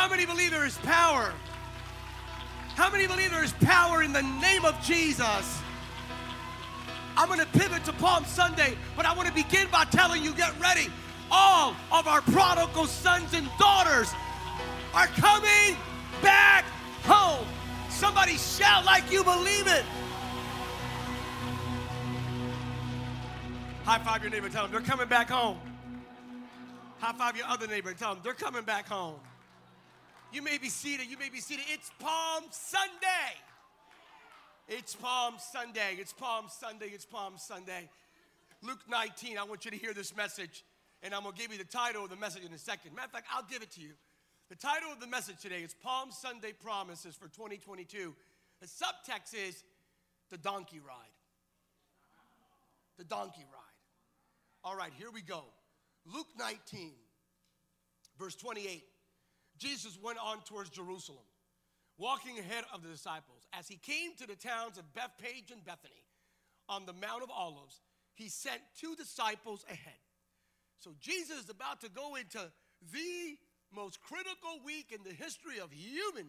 How many believe there is power? How many believe there is power in the name of Jesus? I'm going to pivot to Palm Sunday, but I want to begin by telling you, get ready. All of our prodigal sons and daughters are coming back home. Somebody shout like you believe it. High five your neighbor and tell them they're coming back home. High five your other neighbor and tell them they're coming back home. You may be seated, you may be seated. It's Palm Sunday. It's Palm Sunday, it's Palm Sunday, it's Palm Sunday. Luke 19, I want you to hear this message, and I'm gonna give you the title of the message in a second. Matter of fact, I'll give it to you. The title of the message today is Palm Sunday Promises for 2022. The subtext is the donkey ride. The donkey ride. All right, here we go. Luke 19, verse 28. Jesus went on towards Jerusalem, walking ahead of the disciples. As he came to the towns of Bethpage and Bethany on the Mount of Olives, he sent two disciples ahead. So Jesus is about to go into the most critical week in the history of human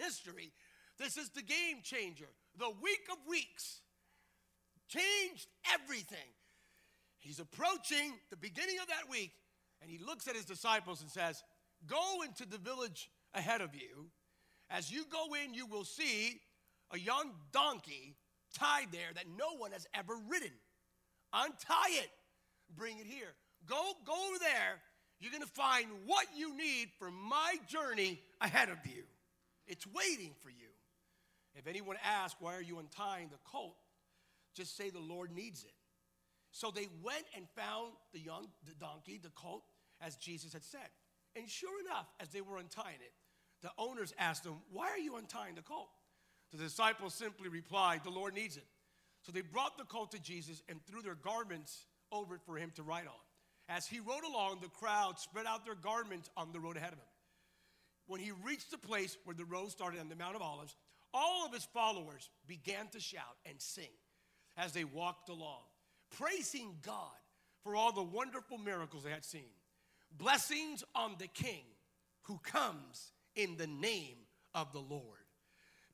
history. This is the game changer, the week of weeks. Changed everything. He's approaching the beginning of that week, and he looks at his disciples and says, go into the village ahead of you. As you go in, you will see a young donkey tied there that no one has ever ridden. Untie it. Bring it here. Go over there. You're going to find what you need for my journey ahead of you. It's waiting for you. If anyone asks, why are you untying the colt? Just say the Lord needs it. So they went and found the donkey, the colt, as Jesus had said. And sure enough, as they were untying it, the owners asked them, why are you untying the colt? The disciples simply replied, the Lord needs it. So they brought the colt to Jesus and threw their garments over it for him to ride on. As he rode along, the crowd spread out their garments on the road ahead of him. When he reached the place where the road started on the Mount of Olives, all of his followers began to shout and sing as they walked along, praising God for all the wonderful miracles they had seen. Blessings on the King who comes in the name of the Lord.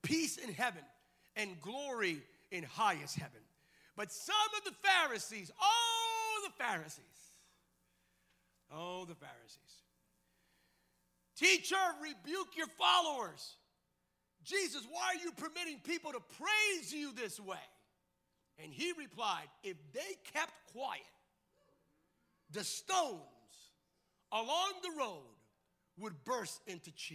Peace in heaven and glory in highest heaven. But some of the Pharisees, oh, the Pharisees. Teacher, rebuke your followers. Jesus, why are you permitting people to praise you this way? And he replied, if they kept quiet, the stones along the road would burst into cheers.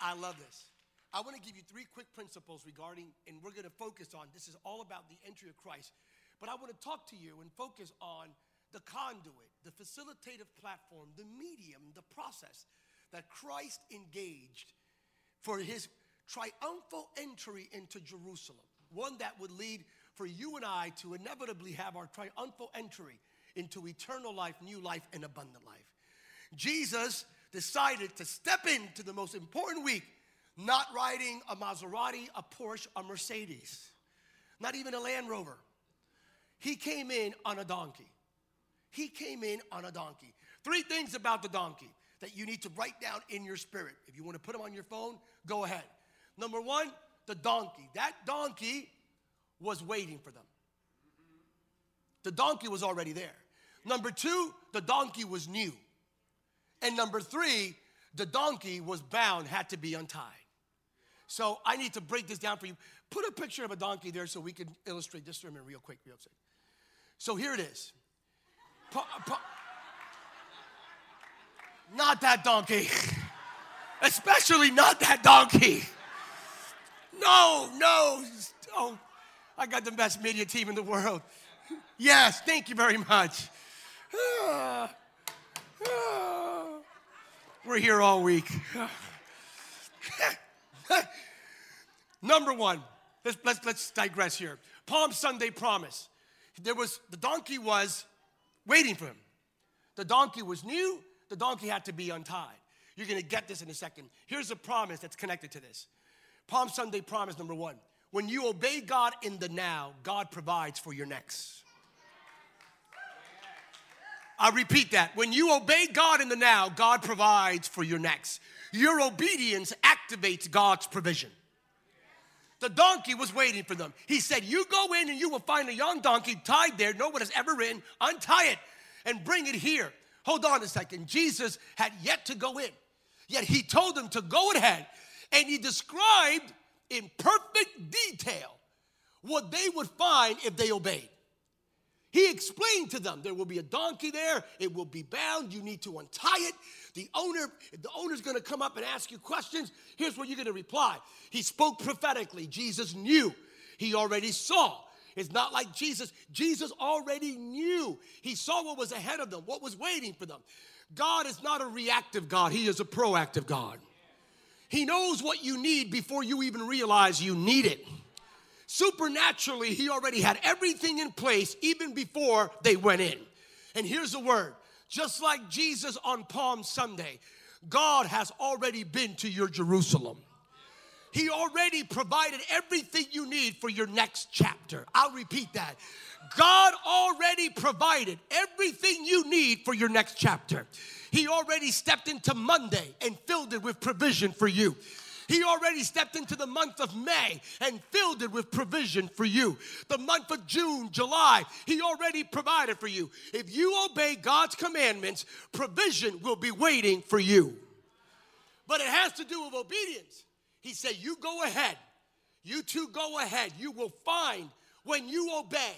I love this. I want to give you three quick principles regarding, and we're going to focus on, this is all about the entry of Christ, but I want to talk to you and focus on the conduit, the facilitative platform, the medium, the process that Christ engaged for his triumphal entry into Jerusalem, one that would lead for you and I to inevitably have our triumphal entry into eternal life, new life, and abundant life. Jesus decided to step into the most important week, not riding a Maserati, a Porsche, a Mercedes, not even a Land Rover. He came in on a donkey. He came in on a donkey. Three things about the donkey that you need to write down in your spirit. If you want to put them on your phone, go ahead. Number one, the donkey. That donkey was waiting for them. The donkey was already there. Number two, the donkey was new. And number three, the donkey was bound, had to be untied. So I need to break this down for you. Put a picture of a donkey there so we can illustrate this sermon real quick. So here it is. Not that donkey. Especially not that donkey. No. Oh, I got the best media team in the world. Yes, thank you very much. We're here all week. Number one, let's digress here. Palm Sunday promise. The donkey was waiting for him. The donkey was new. The donkey had to be untied. You're going to get this in a second. Here's a promise that's connected to this. Palm Sunday promise number one. When you obey God in the now, God provides for your next. I repeat that. When you obey God in the now, God provides for your next. Your obedience activates God's provision. The donkey was waiting for them. He said, you go in and you will find a young donkey tied there. No one has ever ridden. Untie it and bring it here. Hold on a second. Jesus had yet to go in. Yet he told them to go ahead. And he described in perfect detail what they would find if they obeyed. He explained to them, there will be a donkey there. It will be bound. You need to untie it. The owner's going to come up and ask you questions. Here's what you're going to reply. He spoke prophetically. Jesus knew. He already saw. It's not like Jesus already knew. He saw what was ahead of them, what was waiting for them. God is not a reactive God. He is a proactive God. He knows what you need before you even realize you need it. Supernaturally, he already had everything in place even before they went in. And here's the word. Just like Jesus on Palm Sunday, God has already been to your Jerusalem. He already provided everything you need for your next chapter. I'll repeat that. God already provided everything you need for your next chapter. He already stepped into Monday and filled it with provision for you. He already stepped into the month of May and filled it with provision for you. The month of June, July, he already provided for you. If you obey God's commandments, provision will be waiting for you. But it has to do with obedience. He said, you go ahead. You two go ahead. You will find when you obey,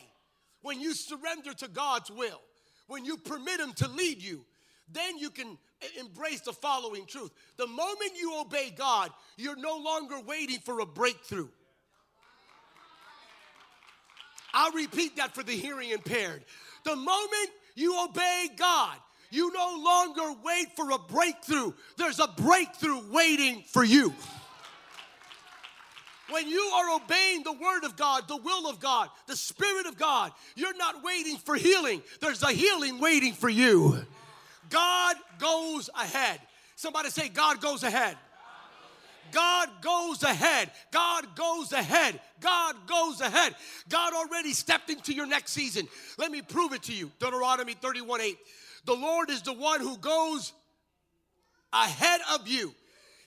when you surrender to God's will, when you permit him to lead you, then you can embrace the following truth. The moment you obey God, you're no longer waiting for a breakthrough. I'll repeat that for the hearing impaired. The moment you obey God, you no longer wait for a breakthrough. There's a breakthrough waiting for you. When you are obeying the word of God, the will of God, the spirit of God, you're not waiting for healing. There's a healing waiting for you. God goes ahead. Somebody say, God goes ahead. God goes ahead. God goes ahead. God goes ahead. God already stepped into your next season. Let me prove it to you. Deuteronomy 31:8. The Lord is the one who goes ahead of you.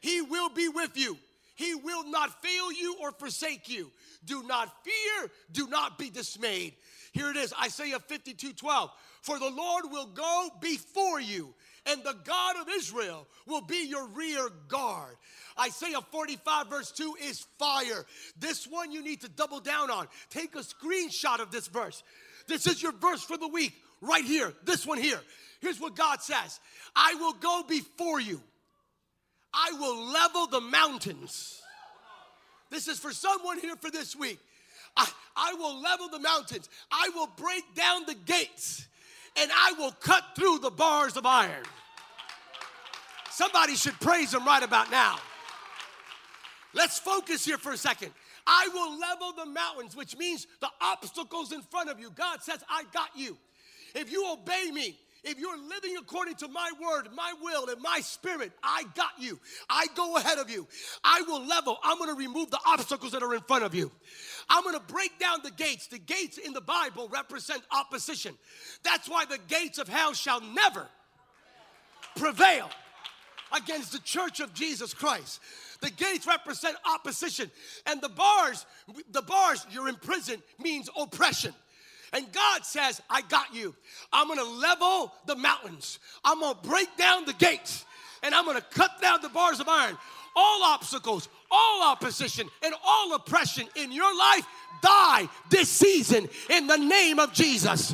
He will be with you. He will not fail you or forsake you. Do not fear. Do not be dismayed. Here it is, Isaiah 52:12. For the Lord will go before you, and the God of Israel will be your rear guard. Isaiah 45:2 is fire. This one you need to double down on. Take a screenshot of this verse. This is your verse for the week, right here, this one here. Here's what God says. I will go before you. I will level the mountains. This is for someone here for this week. I will level the mountains. I will break down the gates. And I will cut through the bars of iron. Somebody should praise him right about now. Let's focus here for a second. I will level the mountains, which means the obstacles in front of you. God says, I got you. If you obey me, if you're living according to my word, my will, and my spirit, I got you. I go ahead of you. I will level. I'm going to remove the obstacles that are in front of you. I'm going to break down the gates. The gates in the Bible represent opposition. That's why the gates of hell shall never prevail against the church of Jesus Christ. The gates represent opposition. And the bars, you're in prison, means oppression. And God says, I got you. I'm going to level the mountains. I'm going to break down the gates. And I'm going to cut down the bars of iron. All obstacles, all opposition, and all oppression in your life, die this season in the name of Jesus.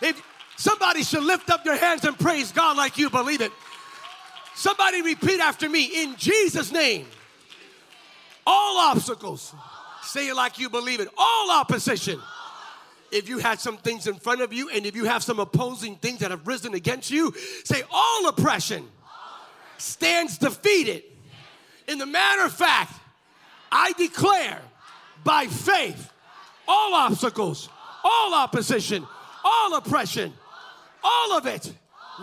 If somebody should lift up their hands and praise God like you believe it. Somebody repeat after me, in Jesus' name, all obstacles, say it like you believe it, all opposition. If you had some things in front of you and if you have some opposing things that have risen against you, say all oppression stands defeated. In the matter of fact, I declare by faith all obstacles, all opposition, all oppression, all of it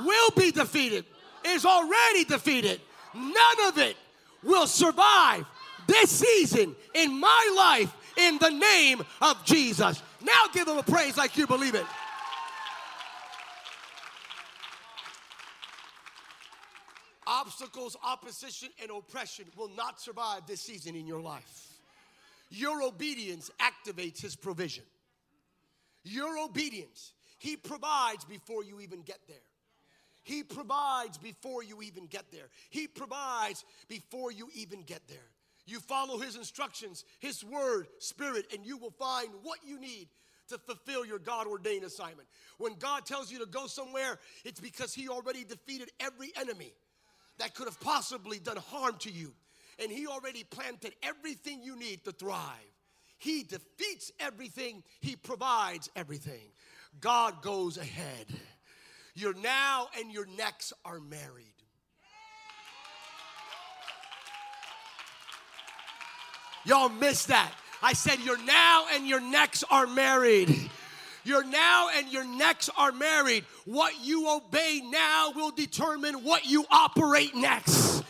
will be defeated, is already defeated. None of it will survive this season in my life in the name of Jesus. Now give them a praise like you believe it. Obstacles, opposition, and oppression will not survive this season in your life. Your obedience activates his provision. Your obedience. He provides before you even get there. He provides before you even get there. He provides before you even get there. You follow his instructions, his word, spirit, and you will find what you need to fulfill your God-ordained assignment. When God tells you to go somewhere, it's because he already defeated every enemy that could have possibly done harm to you. And he already planted everything you need to thrive. He defeats everything. He provides everything. God goes ahead. Your now and your next are married. Y'all missed that. I said your now and your next are married. Your now and your next are married. What you obey now will determine what you operate next.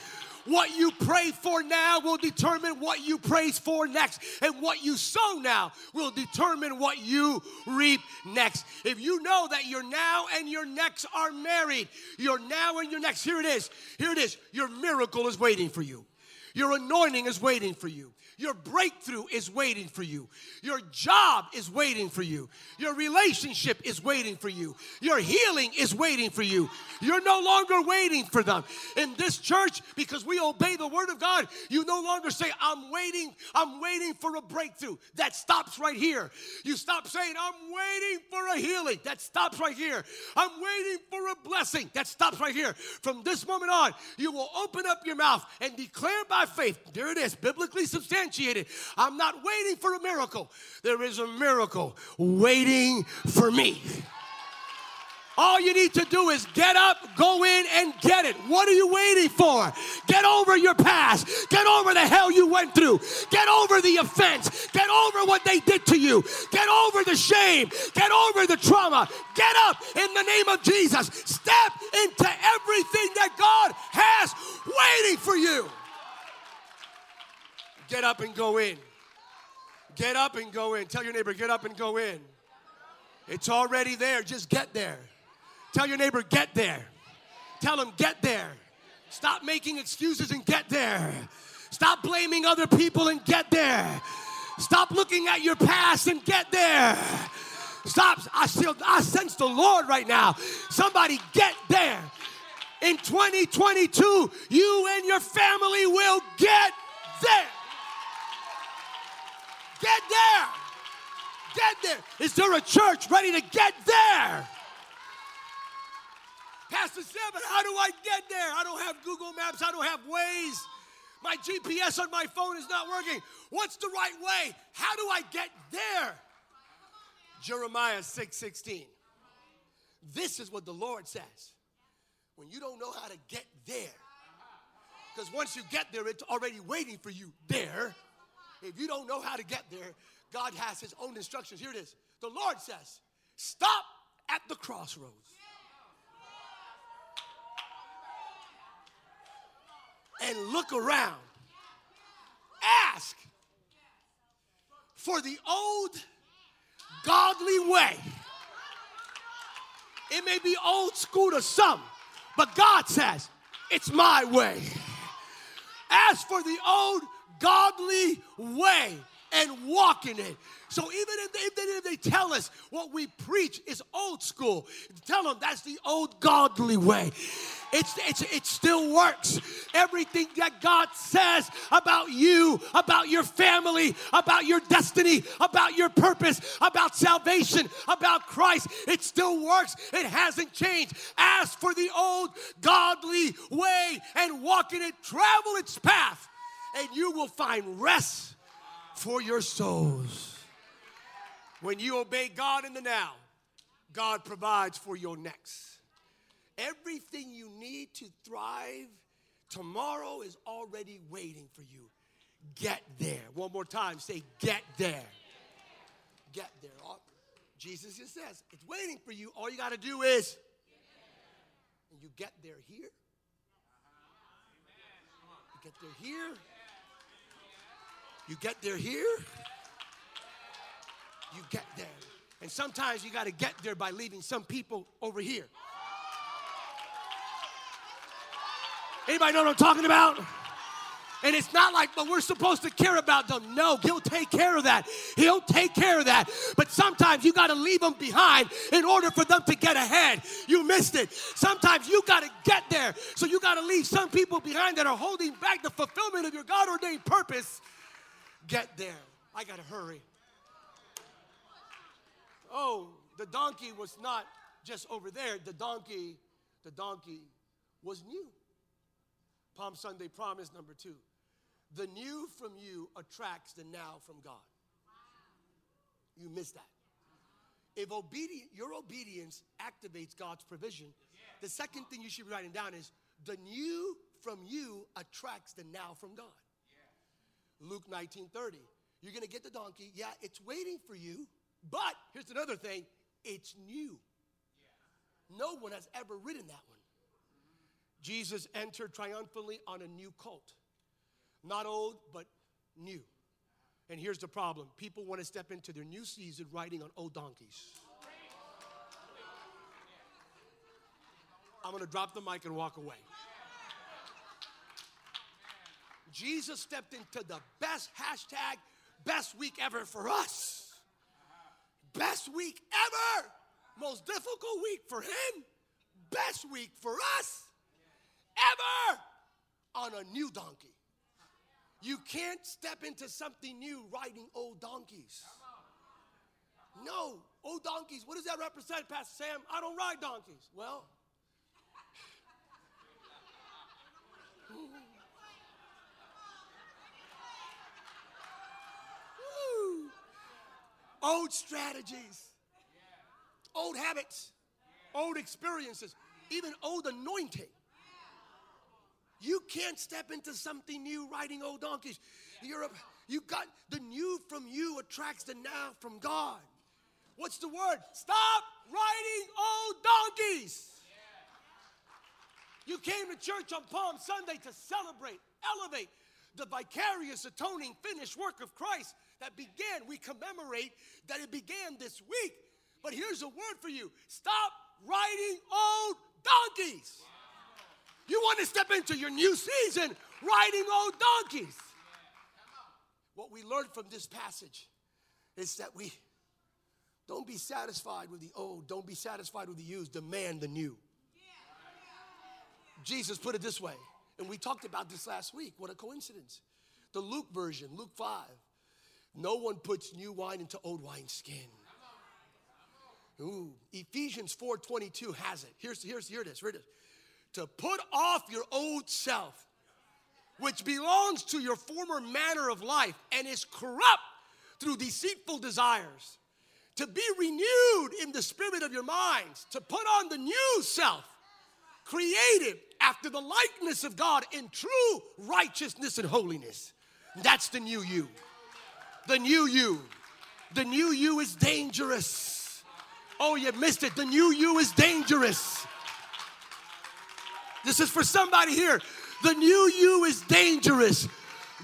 What you pray for now will determine what you praise for next. And what you sow now will determine what you reap next. If you know that your now and your next are married, your now and your next, here it is. Here it is. Your miracle is waiting for you. Your anointing is waiting for you. Your breakthrough is waiting for you. Your job is waiting for you. Your relationship is waiting for you. Your healing is waiting for you. You're no longer waiting for them. In this church, because we obey the word of God, you no longer say, I'm waiting for a breakthrough. That stops right here. You stop saying, I'm waiting for a healing. That stops right here. I'm waiting for a blessing. That stops right here. From this moment on, you will open up your mouth and declare by faith. There it is, biblically substantiated. I'm not waiting for a miracle. There is a miracle waiting for me. All you need to do is get up, go in, and get it. What are you waiting for? Get over your past. Get over the hell you went through. Get over the offense. Get over what they did to you. Get over the shame. Get over the trauma. Get up in the name of Jesus. Step into everything that God has waiting for you. Get up and go in. Get up and go in. Tell your neighbor, get up and go in. It's already there. Just get there. Tell your neighbor, get there. Tell him, get there. Stop making excuses and get there. Stop blaming other people and get there. Stop looking at your past and get there. Stop. I sense the Lord right now. Somebody get there. In 2022, you and your family will get there. Get there. Get there. Is there a church ready to get there? Pastor Seven, how do I get there? I don't have Google Maps. I don't have Waze. My GPS on my phone is not working. What's the right way? How do I get there? Jeremiah 6:16. This is what the Lord says. When you don't know how to get there, because once you get there, it's already waiting for you there. If you don't know how to get there, God has his own instructions. Here it is. The Lord says, stop at the crossroads. And look around. Ask for the old godly way. It may be old school to some, but God says, it's my way. Ask for the old godly way and walk in it. So even if they tell us what we preach is old school, tell them that's the old godly way. It still works. Everything that God says about you, about your family, about your destiny, about your purpose, about salvation, about Christ, it still works. It hasn't changed. Ask for the old godly way and walk in it. Travel its path. And you will find rest for your souls. When you obey God in the now, God provides for your next. Everything you need to thrive tomorrow is already waiting for you. Get there. One more time, say get there. Get there. Jesus just says, it's waiting for you. All you got to do is, and you get there here. You get there here. You get there here, you get there. And sometimes you got to get there by leaving some people over here. Anybody know what I'm talking about? And it's not like, but we're supposed to care about them. No, he'll take care of that. He'll take care of that. But sometimes you got to leave them behind in order for them to get ahead. You missed it. Sometimes you got to get there. So you got to leave some people behind that are holding back the fulfillment of your God-ordained purpose. Get there. I got to hurry. Oh, the donkey was not just over there. The donkey was new. Palm Sunday promise number 2. The new from you attracts the now from God. You missed that. If your obedience activates God's provision, the second thing you should be writing down is the new from you attracts the now from God. Luke 19:30. You're going to get the donkey. Yeah, it's waiting for you. But here's another thing. It's new. No one has ever ridden that one. Jesus entered triumphantly on a new colt. Not old, but new. And here's the problem. People want to step into their new season riding on old donkeys. I'm going to drop the mic and walk away. Jesus stepped into the best hashtag, best week ever for us. Best week ever. Most difficult week for him. Best week for us. Ever on a new donkey. You can't step into something new riding old donkeys. No, old donkeys, what does that represent, Pastor Sam? I don't ride donkeys. Well, old strategies, old habits, old experiences, even old anointing. You can't step into something new riding old donkeys. You got the new from you attracts the now from God. What's the word? Stop riding old donkeys. You came to church on Palm Sunday to celebrate, elevate the vicarious atoning finished work of Christ that began. We commemorate that it began this week. But here's a word for you. Stop riding old donkeys. You want to step into your new season riding old donkeys. What we learned from this passage is that we don't be satisfied with the old. Don't be satisfied with the used. Demand the new. Jesus put it this way, and we talked about this last week. What a coincidence. The Luke version, Luke 5. No one puts new wine into old wineskin. Ooh, Ephesians 4:22 has it. Here it is. To put off your old self, which belongs to your former manner of life and is corrupt through deceitful desires. To be renewed in the spirit of your minds. To put on the new self, created after the likeness of God in true righteousness and holiness. That's the new you. The new you. The new you is dangerous. Oh, you missed it. The new you is dangerous. This is for somebody here. The new you is dangerous.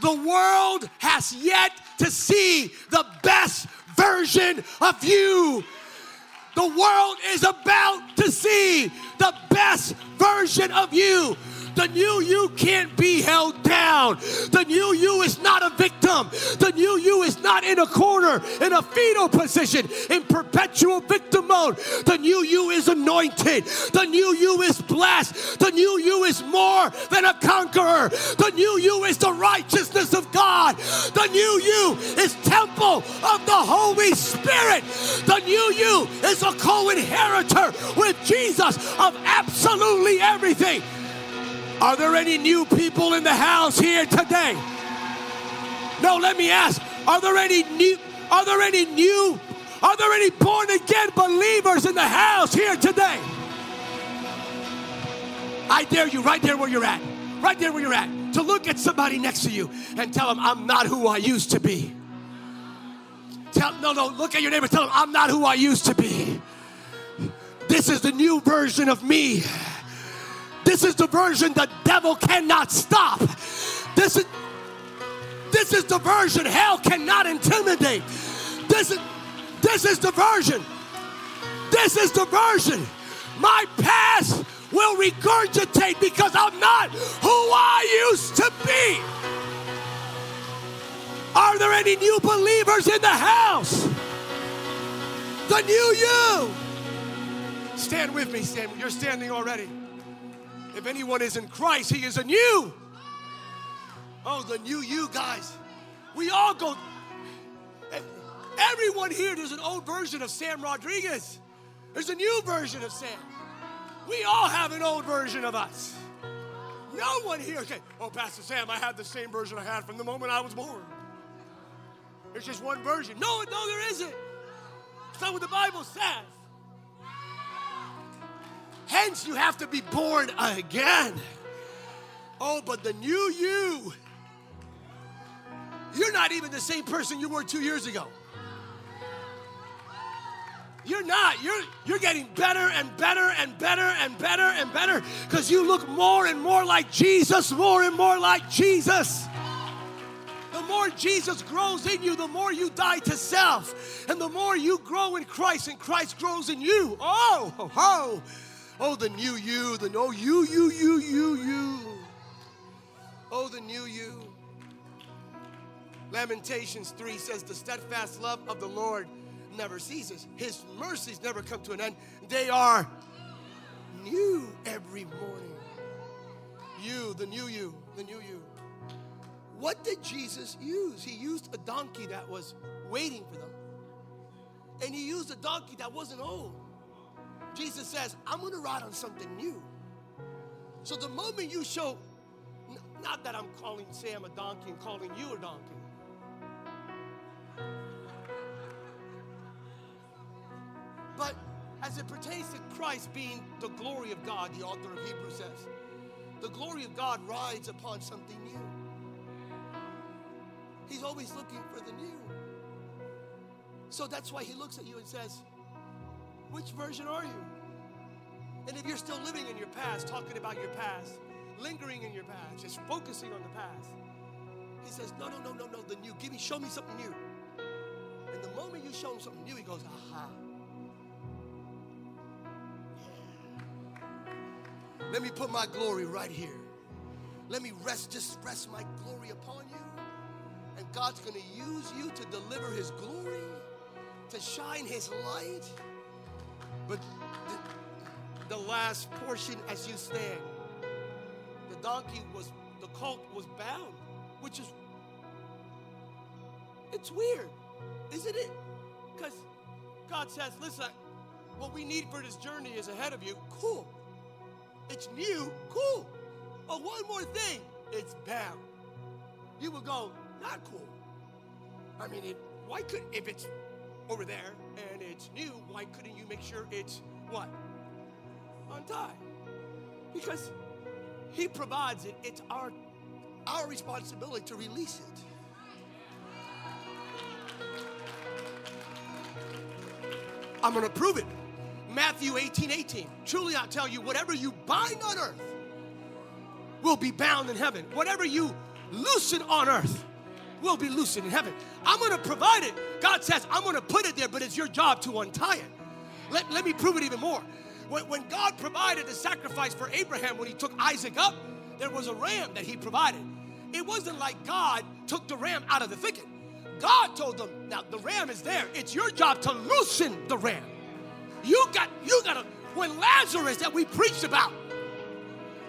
The world has yet to see the best version of you. The world is about to see the best version of you. The new you can't be held down. The new you is not a victim. The new you is not in a corner, in a fetal position, in perpetual victim mode. The new you is anointed. The new you is blessed. The new you is more than a conqueror. The new you is the righteousness of God. The new you is temple of the Holy Spirit. The new you is a co-inheritor with Jesus of absolutely everything. Are there any new people in the house here today? No, let me ask, are there any born again believers in the house here today? I dare you right there where you're at, to look at somebody next to you and tell them, I'm not who I used to be. Look at your neighbor, tell them, I'm not who I used to be. This is the new version of me. This is the version the devil cannot stop. This is the version hell cannot intimidate. This is the version. My past will regurgitate because I'm not who I used to be. Are there any new believers in the house? The new you. Stand with me, Samuel. You're standing already. If anyone is in Christ, he is a new. Oh, the new you, guys. We all go. Everyone here, there's an old version of Sam Rodriguez. There's a new version of Sam. We all have an old version of us. No one here, okay, oh, Pastor Sam, I had the same version I had from the moment I was born. There's just one version. No, there isn't. It's not what the Bible says. Hence, you have to be born again. Oh, but the new you. You're not even the same person you were 2 years ago. You're not. You're getting better and better and better and better and better because you look more and more like Jesus, more and more like Jesus. The more Jesus grows in you, the more you die to self. And the more you grow in Christ and Christ grows in you. Oh, oh, oh. Oh, the new you, the no you, you. Oh, the new you. Lamentations 3 says, the steadfast love of the Lord never ceases. His mercies never come to an end. They are new every morning. You, the new you, the new you. What did Jesus use? He used a donkey that was waiting for them. And he used a donkey that wasn't old. Jesus says, I'm going to ride on something new. So the moment you show, not that I'm calling Sam a donkey and calling you a donkey. But as it pertains to Christ being the glory of God, the author of Hebrews says, the glory of God rides upon something new. He's always looking for the new. So that's why he looks at you and says, which version are you? And if you're still living in your past, talking about your past, lingering in your past, just focusing on the past, he says, no, the new. Show me something new. And the moment you show him something new, he goes, aha. Let me put my glory right here. Let me rest my glory upon you. And God's going to use you to deliver his glory, to shine his light. But the last portion as you stand, the donkey was, the colt was bound, which is, it's weird, isn't it? Because God says, listen, what we need for this journey is ahead of you. Cool. It's new, cool. Oh, one more thing, it's bound. You would go, not cool. I mean, why couldn't, if it's over there and it's new, why couldn't you make sure it's what? Untied. Because he provides it. It's our responsibility to release it. I'm going to prove it. Matthew 18:18. Truly I tell you, whatever you bind on earth will be bound in heaven. Whatever you loosen on earth will be loosened in heaven. I'm going to provide it. God says, I'm going to put it there, but it's your job to untie it. Let me prove it even more. When God provided the sacrifice for Abraham, when he took Isaac up, there was a ram that he provided. It wasn't like God took the ram out of the thicket. God told them, now the ram is there. It's your job to loosen the ram. You got to, when Lazarus that we preached about,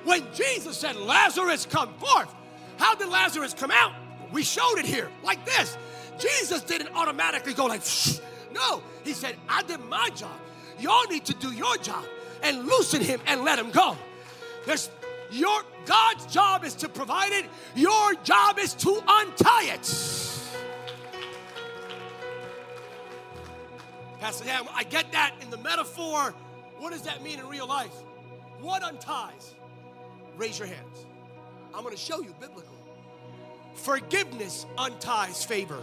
when Jesus said, Lazarus, come forth, how did Lazarus come out? We showed it here, like this. Jesus didn't automatically go like, shh. No, he said, I did my job. Y'all need to do your job and loosen him and let him go. God's job is to provide it. Your job is to untie it. Pastor Dan, I get that in the metaphor. What does that mean in real life? What unties? Raise your hands. I'm going to show you biblically. Forgiveness unties favor.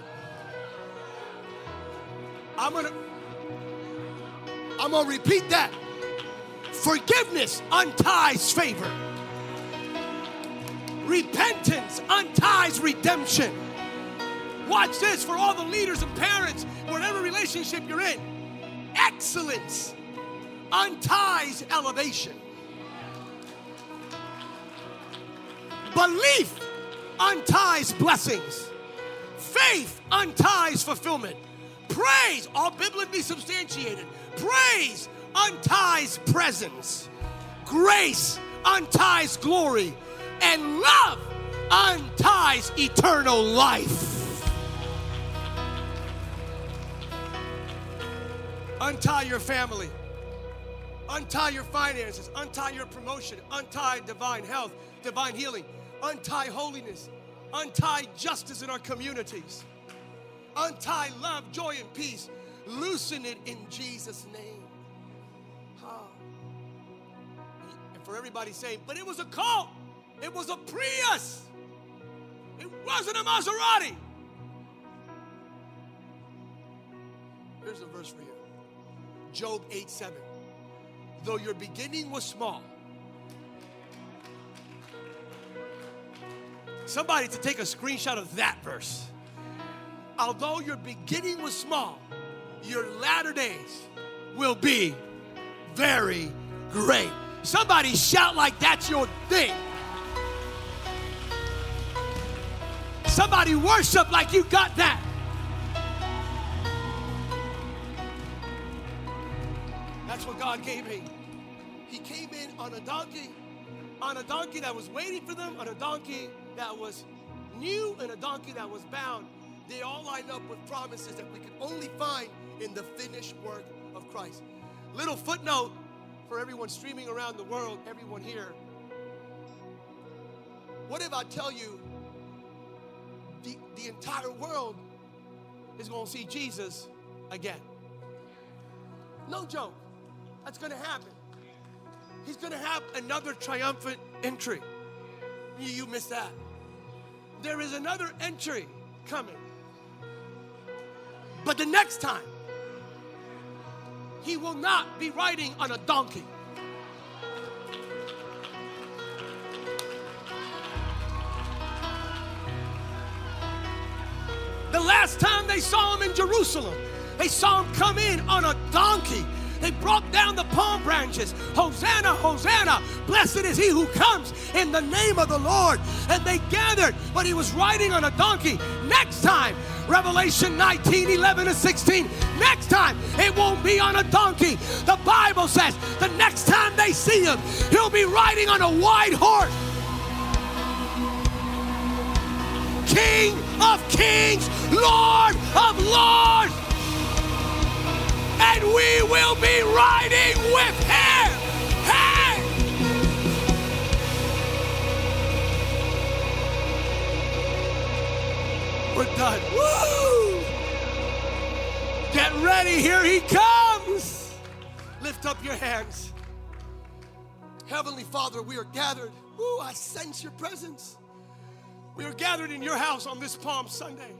I'm going to repeat that. Forgiveness unties favor. Repentance unties redemption. Watch this for all the leaders and parents, whatever relationship you're in. Excellence unties elevation. Belief unties blessings. Faith unties fulfillment. Praise, all biblically substantiated. Praise unties presence. Grace unties glory. And love unties eternal life. Untie your family. Untie your finances. Untie your promotion. Untie divine health, divine healing. Untie holiness. Untie justice in our communities. Untie love, joy, and peace. Loosen it in Jesus' name. Oh. And for everybody saying, but it was a cult. It was a Prius. It wasn't a Maserati. Here's a verse for you. Job 8:7. Though your beginning was small. Somebody to take a screenshot of that verse. Although your beginning was small, your latter days will be very great. Somebody shout like that's your thing. Somebody worship like you got that. That's what God gave me. He came in on a donkey that was waiting for them, on a donkey that was new, and a donkey that was bound. They all lined up with promises that we could only find in the finished work of Christ. Little footnote for everyone streaming around the world, everyone here. What if I tell you the entire world is going to see Jesus again? No joke. That's going to happen. He's going to have another triumphant entry. You missed that. There is another entry coming. But the next time, he will not be riding on a donkey. The last time they saw him in Jerusalem, they saw him come in on a donkey. They brought down the palm branches. Hosanna, Hosanna. Blessed is he who comes in the name of the Lord. And they gathered, but he was riding on a donkey. Next time, Revelation 19:11-16. Next time, it won't be on a donkey. The Bible says the next time they see him, he'll be riding on a white horse. King of kings, Lord of lords. And we will be riding with him. Hey! We're done. Woo! Get ready, here he comes. Lift up your hands. Heavenly Father, we are gathered. Woo, I sense your presence. We are gathered in your house on this Palm Sunday.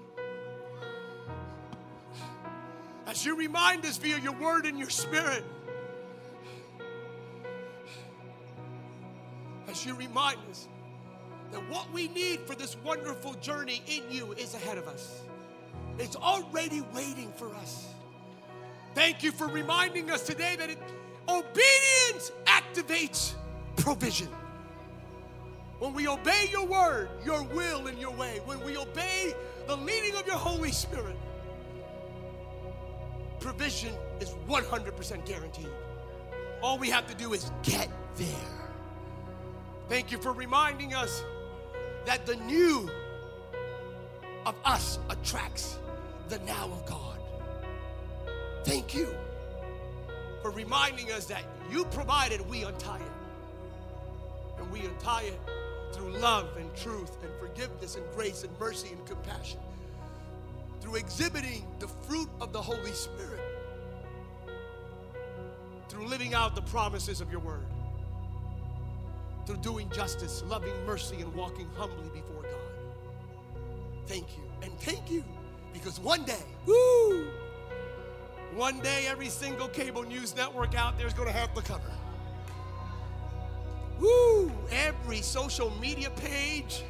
As you remind us via your word and your spirit, as you remind us that what we need for this wonderful journey in you is ahead of us. It's already waiting for us. Thank you for reminding us today that obedience activates provision. When we obey your word, your will, and your way, when we obey the leading of your Holy Spirit, provision is 100% guaranteed. All we have to do is get there. Thank you for reminding us that the new of us attracts the now of God. Thank you for reminding us that you provided, we untie it. And we untie it through love and truth and forgiveness and grace and mercy and compassion. Through exhibiting the fruit of the Holy Spirit, through living out the promises of your word, through doing justice, loving mercy, and walking humbly before God. Thank you, and thank you, because one day, woo, one day every single cable news network out there is going to have the cover. Woo, every social media page,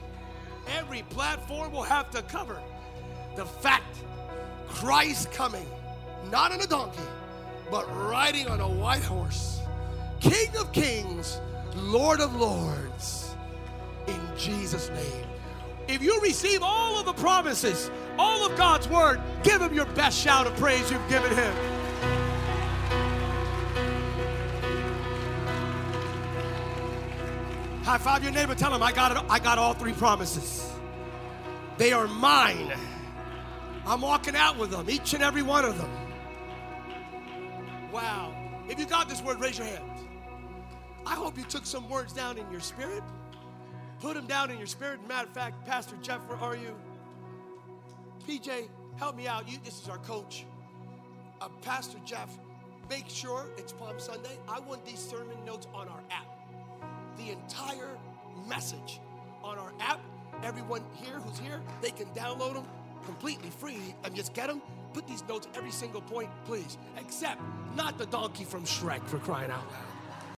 every platform will have the cover. The fact, Christ coming, not on a donkey, but riding on a white horse. King of kings, Lord of lords. In Jesus' name. If you receive all of the promises, all of God's word, give him your best shout of praise you've given him. High five your neighbor, tell him, I got all three promises. They are mine. I'm walking out with them, each and every one of them. Wow. If you got this word, raise your hand. I hope you took some words down in your spirit. Put them down in your spirit. Matter of fact, Pastor Jeff, where are you? PJ, help me out. This is our coach. Pastor Jeff, make sure it's Palm Sunday. I want these sermon notes on our app. The entire message on our app. Everyone here who's here, they can download them completely free and just get them. Put these notes every single point, please. Except not the donkey from Shrek, for crying out loud.